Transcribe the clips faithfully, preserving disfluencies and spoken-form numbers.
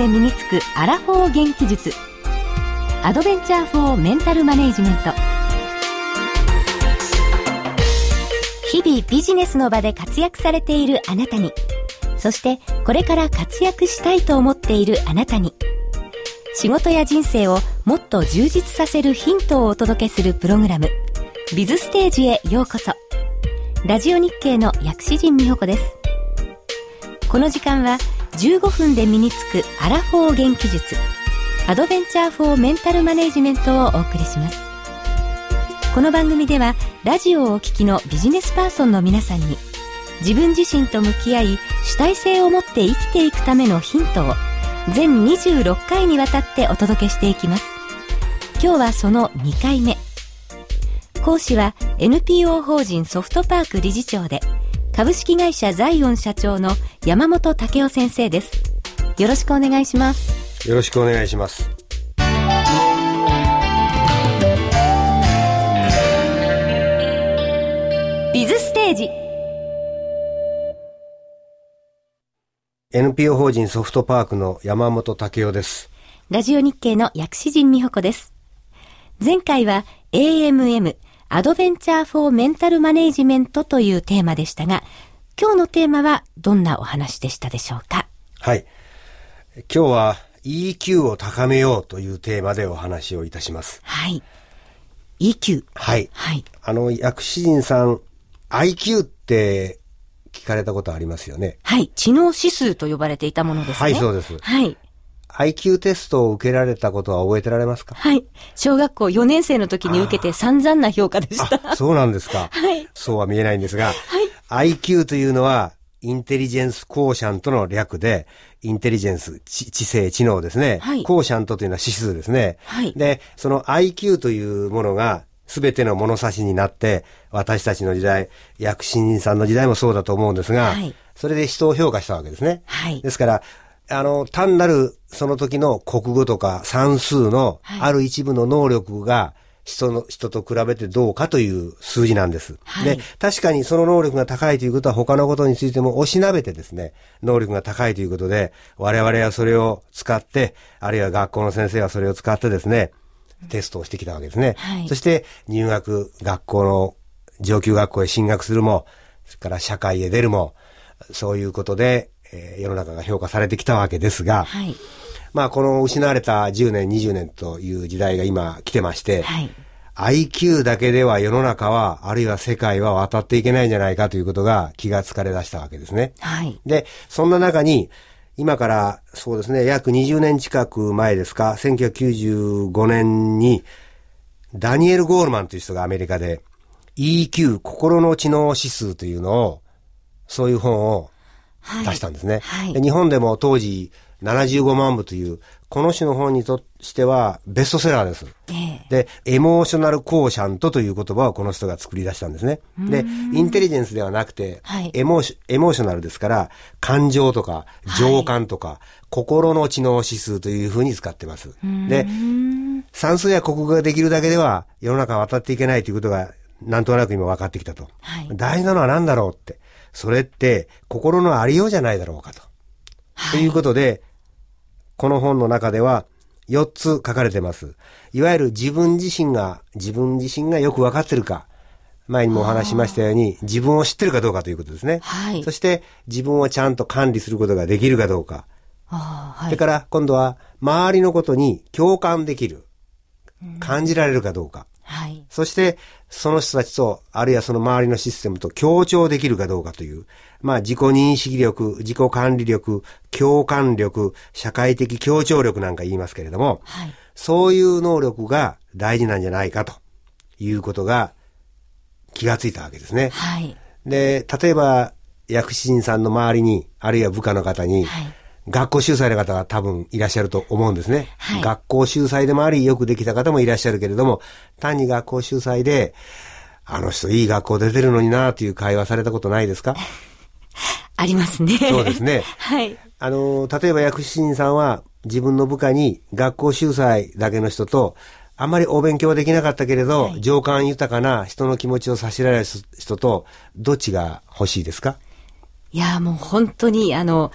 で身につくアラフォー元気術、Adventure for Mental Management。日々ビジネスの場で活躍されているあなたに、そしてこれから活躍したいと思っているあなたに、仕事や人生をもっと充実させるヒントをお届けするプログラム、ビズステージへようこそ。ラジオ日経の薬師陣美穂子です。この時間はじゅうごふんで身につくアラフォー元気術、アドベンチャーフォーメンタルマネージメントをお送りします。この番組ではラジオをお聞きのビジネスパーソンの皆さんに、自分自身と向き合い主体性を持って生きていくためのヒントを全にじゅうろっかいにわたってお届けしていきます。今日はそのにかいめ。講師は エヌピーオー 法人ソフトパーク理事長で株式会社ザイオン社長の山本武夫先生です。よろしくお願いします。よろしくお願いします。ビズステージ。 エヌピーオー 法人ソフトパークの山本武夫です。ラジオ日経の薬師陣美穂子です。前回は エーエムエムアドベンチャーフォーメンタルマネージメントというテーマでしたが、今日のテーマはどんなお話でしたでしょうか？はい。今日は イーキュー を高めようというテーマでお話をいたします。はい。イーキュー。はい。はい。あの、薬師陣さん、アイキュー って聞かれたことありますよね。はい。知能指数と呼ばれていたものですね。はい、そうです。はい。アイキュー テストを受けられたことは覚えてられますか？はい。小学校よねん生の時に受けて散々な評価でした。そうなんですか。はい。そうは見えないんですが、はい、アイキュー というのは、インテリジェンスコーシャントの略で、インテリジェンス、知、知性、知能ですね。はい。コーシャントというのは指数ですね。はい。で、その アイキュー というものが、すべての物差しになって、私たちの時代、薬師陣さんの時代もそうだと思うんですが、はい。それで人を評価したわけですね。はい。ですから、あの、単なるその時の国語とか算数のある一部の能力が人の、人と比べてどうかという数字なんです。はい、で、確かにその能力が高いということは他のことについてもおしなべてですね、能力が高いということで、我々はそれを使って、あるいは学校の先生はそれを使ってですね、テストをしてきたわけですね。はい、そして入学、学校の上級学校へ進学するも、それから社会へ出るも、そういうことで、世の中が評価されてきたわけですが、はい、まあこの失われたじゅうねん、にじゅうねんという時代が今来てまして、はい、アイキュー だけでは世の中は、あるいは世界は渡っていけないんじゃないかということが気がつかれだしたわけですね。はい、で、そんな中に、今からそうですね、約にじゅうねん近く前ですか、せんきゅうひゃくきゅうじゅうごねんに、ダニエル・ゴールマンという人がアメリカで、イーキュー、心の知能指数というのを、そういう本を、はい、出したんですね、はいで。日本でも当時ななじゅうごまんぶという、この種の本にとしてはベストセラーです。えー、で、エモーショナルコーシャントという言葉をこの人が作り出したんですね。で、インテリジェンスではなくて、はい、エモーシ、エモーショナルですから、感情とか情感とか、はい、心の知能指数というふうに使ってます。で、算数や国語ができるだけでは世の中は渡っていけないということがなんとなく今分かってきたと。はい、大事なのは何だろうって。それって心のありようじゃないだろうかと。はい、ということで、この本の中ではよっつ書かれてます。いわゆる自分自身が、自分自身がよくわかってるか。前にもお話しましたように、自分を知ってるかどうかということですね。はい、そして自分をちゃんと管理することができるかどうか。あはい、それから今度は周りのことに共感できる。感じられるかどうか。はい、そして、その人たちと、あるいはその周りのシステムと協調できるかどうかという、まあ自己認識力、自己管理力、共感力、社会的協調力なんか言いますけれども、はい、そういう能力が大事なんじゃないかということが気がついたわけですね。はい、で、例えば薬師陣さんの周りに、あるいは部下の方に、はい学校秀才の方が多分いらっしゃると思うんですね。はい、学校秀才でもありよくできた方もいらっしゃるけれども、単に学校秀才で、あの人いい学校出てるのになぁという会話されたことないですか？ありますね。そうですね。はい。あの、例えば薬師陣さんは自分の部下に学校秀才だけの人と、あんまりお勉強できなかったけれど、はい、情感豊かな人の気持ちを差しられる人と、どっちが欲しいですか？いや、もう本当にあの、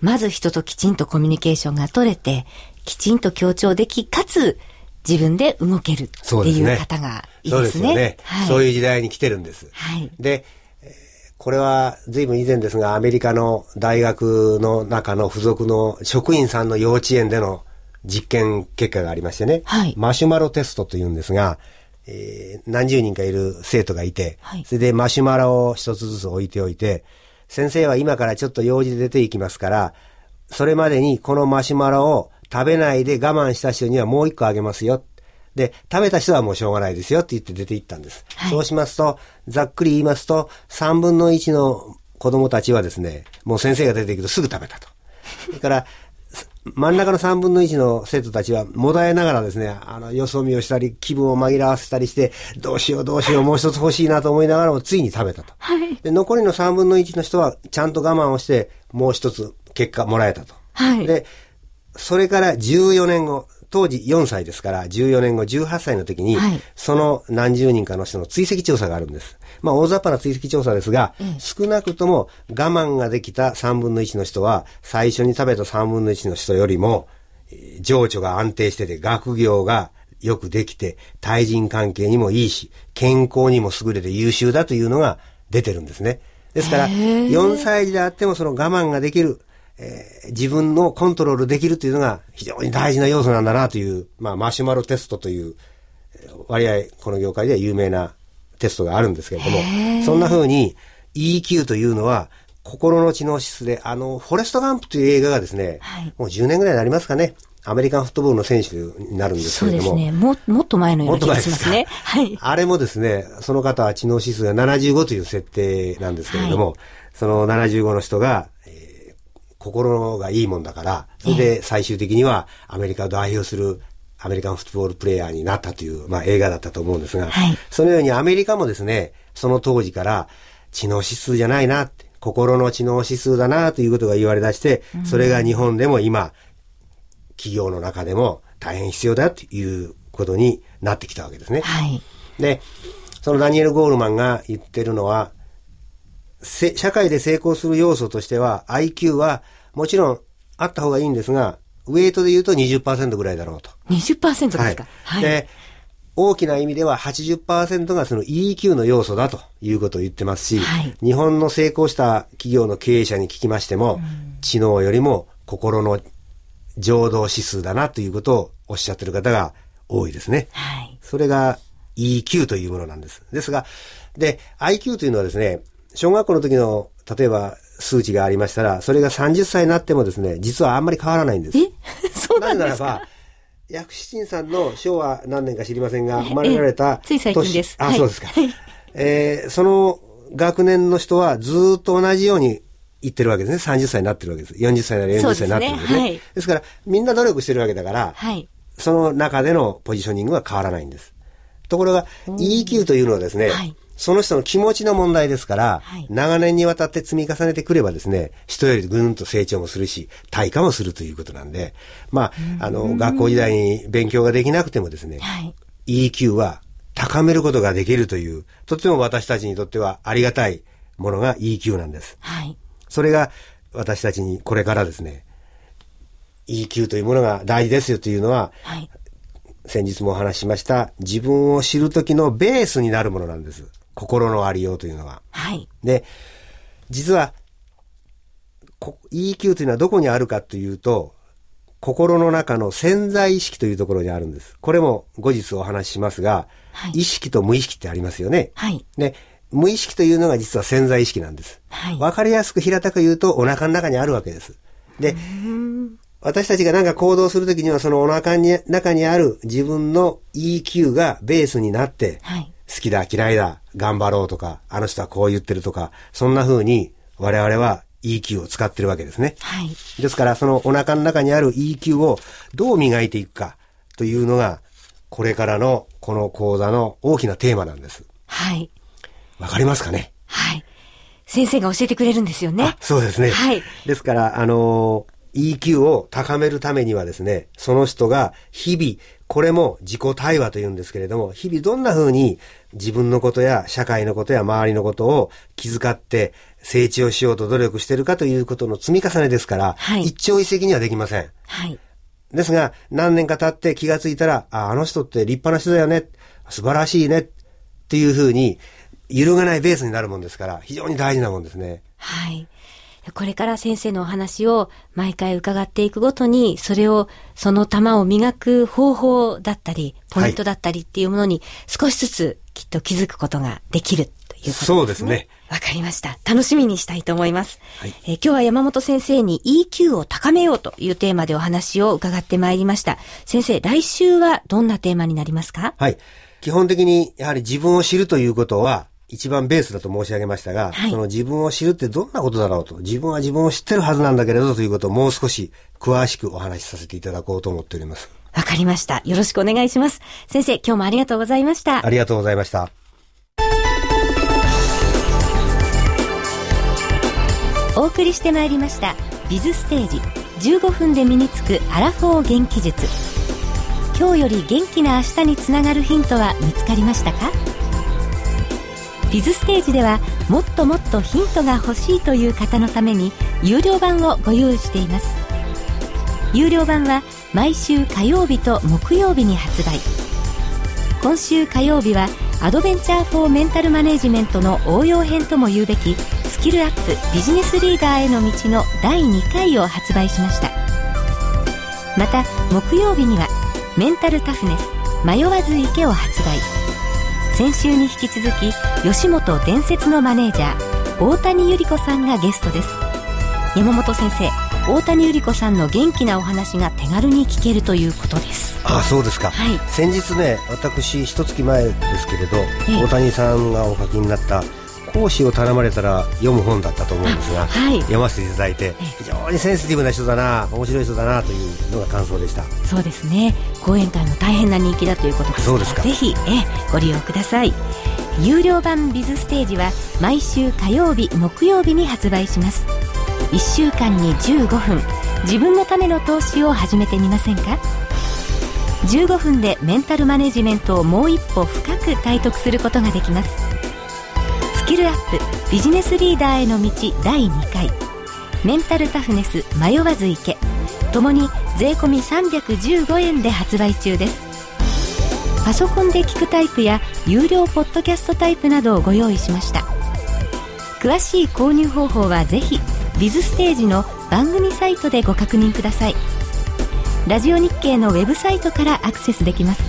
まず人ときちんとコミュニケーションが取れて、きちんと協調でき、かつ自分で動けるっていう方がいいですね。そうですね。そうですよね。はい。そういう時代に来てるんです。はい。で、これは随分以前ですが、アメリカの大学の中の付属の職員さんの幼稚園での実験結果がありましてね、はい、マシュマロテストというんですが、えー、何十人かいる生徒がいて、はい、それでマシュマロを一つずつ置いておいて、先生は今からちょっと用事で出ていきますから、それまでにこのマシュマロを食べないで我慢した人にはもう一個あげますよ。で、食べた人はもうしょうがないですよって言って出て行ったんです。はい、そうしますと、ざっくり言いますと、さんぶんのいちの子供たちはですね、もう先生が出ていくとすぐ食べたと。それから、真ん中のさんぶんのいちの生徒たちはもだえながらですね、あの、よそ見をしたり、気分を紛らわせたりして、どうしようどうしよう、もう一つ欲しいなと思いながらも、ついに食べたと。はい、で、残りのさんぶんのいちの人は、ちゃんと我慢をして、もう一つ結果もらえたと。はい、で、それからじゅうよねんご、当時よんさいですから、じゅうよねんご、じゅうはっさいの時に、はい、その何十人かの人の追跡調査があるんです。まあ、大雑把な追跡調査ですが、うん、少なくとも我慢ができたさんぶんのいちの人は、最初に食べたさんぶんのいちの人よりも、情緒が安定してて、学業がよくできて、対人関係にもいいし、健康にも優れて優秀だというのが出てるんですね。ですから、よんさい児であってもその我慢ができる、えー、自分のコントロールできるというのが非常に大事な要素なんだなという、まあ、マシュマロテストという割合この業界では有名なテストがあるんですけれども、そんな風に イーキュー というのは心の知能指数で、あのフォレストガンプという映画がですね、はい、もうじゅうねんぐらいになりますかね、アメリカンフットボールの選手になるんですけれども、そうですね、も、もっと前のような気がしますね。はい。あれもですね、その方は知能指数がななじゅうごという設定なんですけれども、はい、そのななじゅうごの人が心がいいもんだから、それで最終的にはアメリカを代表するアメリカンフットボールプレイヤーになったという、まあ、映画だったと思うんですが、はい、そのようにアメリカもですね、その当時から知能指数じゃないなって、心の知能指数だなということが言われ出して、それが日本でも今、企業の中でも大変必要だということになってきたわけですね。はい、で、そのダニエル・ゴールマンが言ってるのは、社会で成功する要素としては アイキュー はもちろんあった方がいいんですが、ウェイトで言うと にじゅっパーセント ぐらいだろうと。にじゅっパーセント ですか。はい。で、大きな意味では はちじゅっパーセント がその イーキュー の要素だということを言ってますし、はい、日本の成功した企業の経営者に聞きましても、知能よりも心の情動指数だなということをおっしゃってる方が多いですね。はい。それが イーキュー というものなんです。ですが、で、アイキュー というのはですね、小学校の時の、例えば、数値がありましたら、それがさんじゅっさいになってもですね、実はあんまり変わらないんです。え？そうなんですか？なぜならば、薬師神さんの昭和何年か知りませんが、生まれられた年。つい最近です。あ、そうですか。はい、えー、その学年の人はずっと同じように言ってるわけですね。さんじゅっさいになってるわけです。よんじゅっさいならよんじゅっさいになってるわけですね。ですね。はい。ですから、みんな努力してるわけだから、はい、その中でのポジショニングは変わらないんです。ところが、イーキュー というのはですね、はい、その人の気持ちの問題ですから、はい、長年にわたって積み重ねてくればですね、人よりぐんと成長もするし、退化もするということなんで、まあ、あの、学校時代に勉強ができなくてもですね、はい、イーキュー は高めることができるという、とっても私たちにとってはありがたいものが イーキュー なんです。はい、それが私たちにこれからですね、イーキュー というものが大事ですよというのは、はい、先日もお話ししました、自分を知るときのベースになるものなんです。心のありようというのは。はい。で、実は、イーキュー というのはどこにあるかというと、心の中の潜在意識というところにあるんです。これも後日お話ししますが、はい、意識と無意識ってありますよね。はい。で、無意識というのが実は潜在意識なんです。はい。わかりやすく平たく言うと、お腹の中にあるわけです。で、私たちが何か行動するときには、そのお腹の中にある自分の イーキュー がベースになって、はい。好きだ、嫌いだ、頑張ろうとか、あの人はこう言ってるとか、そんな風に我々は イーキュー を使ってるわけですね。はい。ですから、そのお腹の中にある イーキュー をどう磨いていくかというのが、これからのこの講座の大きなテーマなんです。はい。わかりますかね？はい。先生が教えてくれるんですよね。あ、そうですね。はい。ですから、あのー、イーキュー を高めるためにはですね、その人が日々、これも自己対話というんですけれども、日々どんな風に自分のことや社会のことや周りのことを気遣って、成長しようと努力しているかということの積み重ねですから、はい、一朝一夕にはできません。はい。ですが、何年か経って気がついたら、あ、あの人って立派な人だよね、素晴らしいねっていうふうに、揺るがないベースになるもんですから、非常に大事なもんですね。はい。これから先生のお話を毎回伺っていくごとに、それを、その玉を磨く方法だったり、ポイントだったりっていうものに少しずつきっと気づくことができるということですね。そうですね。わかりました。楽しみにしたいと思います。はい、えー、今日は山本先生に イーキュー を高めようというテーマでお話を伺ってまいりました。先生、来週はどんなテーマになりますか？はい。基本的にやはり自分を知るということは、一番ベースだと申し上げましたが、はい、その自分を知るってどんなことだろうと、自分は自分を知ってるはずなんだけれどということをもう少し詳しくお話しさせていただこうと思っております。わかりました。よろしくお願いします。先生、今日もありがとうございました。ありがとうございました。お送りしてまいりました。ビズステージじゅうごふんで身につくアラフォー元気術。今日より元気な明日につながるヒントは見つかりましたか？ビズステージではもっともっとヒントが欲しいという方のために有料版をご用意しています。有料版は毎週火曜日と木曜日に発売。今週火曜日はAdventure for Mental Managementの応用編とも言うべきスキルアップビジネスリーダーへの道のだいにかいを発売しました。また木曜日にはメンタルタフネス迷わず行けを発売。先週に引き続き吉本伝説のマネージャー大谷ゆり子さんがゲストです。山本先生、大谷ゆり子さんの元気なお話が手軽に聞けるということです。ああ、そうですか、はい、先日ね、私一月前ですけれど、大谷さんがお書きになった講師を頼まれたら読む本だったと思うんですが、はい、読ませていただいて非常にセンシティブな人だな、面白い人だなというのが感想でした。そうですね、講演会も大変な人気だということですから、ぜひえご利用ください。有料版ビズステージは毎週火曜日木曜日に発売します。いっしゅうかんにじゅうごふん、自分のための投資を始めてみませんか？じゅうごふんでメンタルマネジメントをもう一歩深く体得することができます。スキルアップビジネスリーダーへの道だいにかい、メンタルタフネス迷わず行けともに税込みさんびゃくじゅうごえんで発売中です。パソコンで聞くタイプや有料ポッドキャストタイプなどをご用意しました。詳しい購入方法はぜひビズステージの番組サイトでご確認ください。ラジオ日経のウェブサイトからアクセスできます。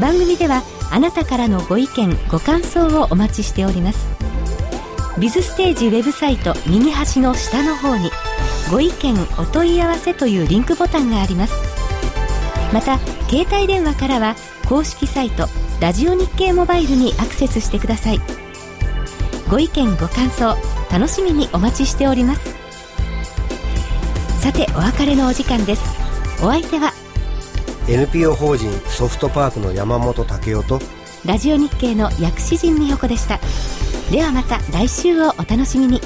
番組ではあなたからのご意見ご感想をお待ちしております。ビズステージウェブサイト右端の下の方にご意見お問い合わせというリンクボタンがあります。また携帯電話からは公式サイトラジオ日経モバイルにアクセスしてください。ご意見ご感想楽しみにお待ちしております。さてお別れのお時間です。お相手はエヌピーオー 法人ソフトパークの山本武夫とラジオ日経の薬師陣美穂子でした。ではまた来週をお楽しみに。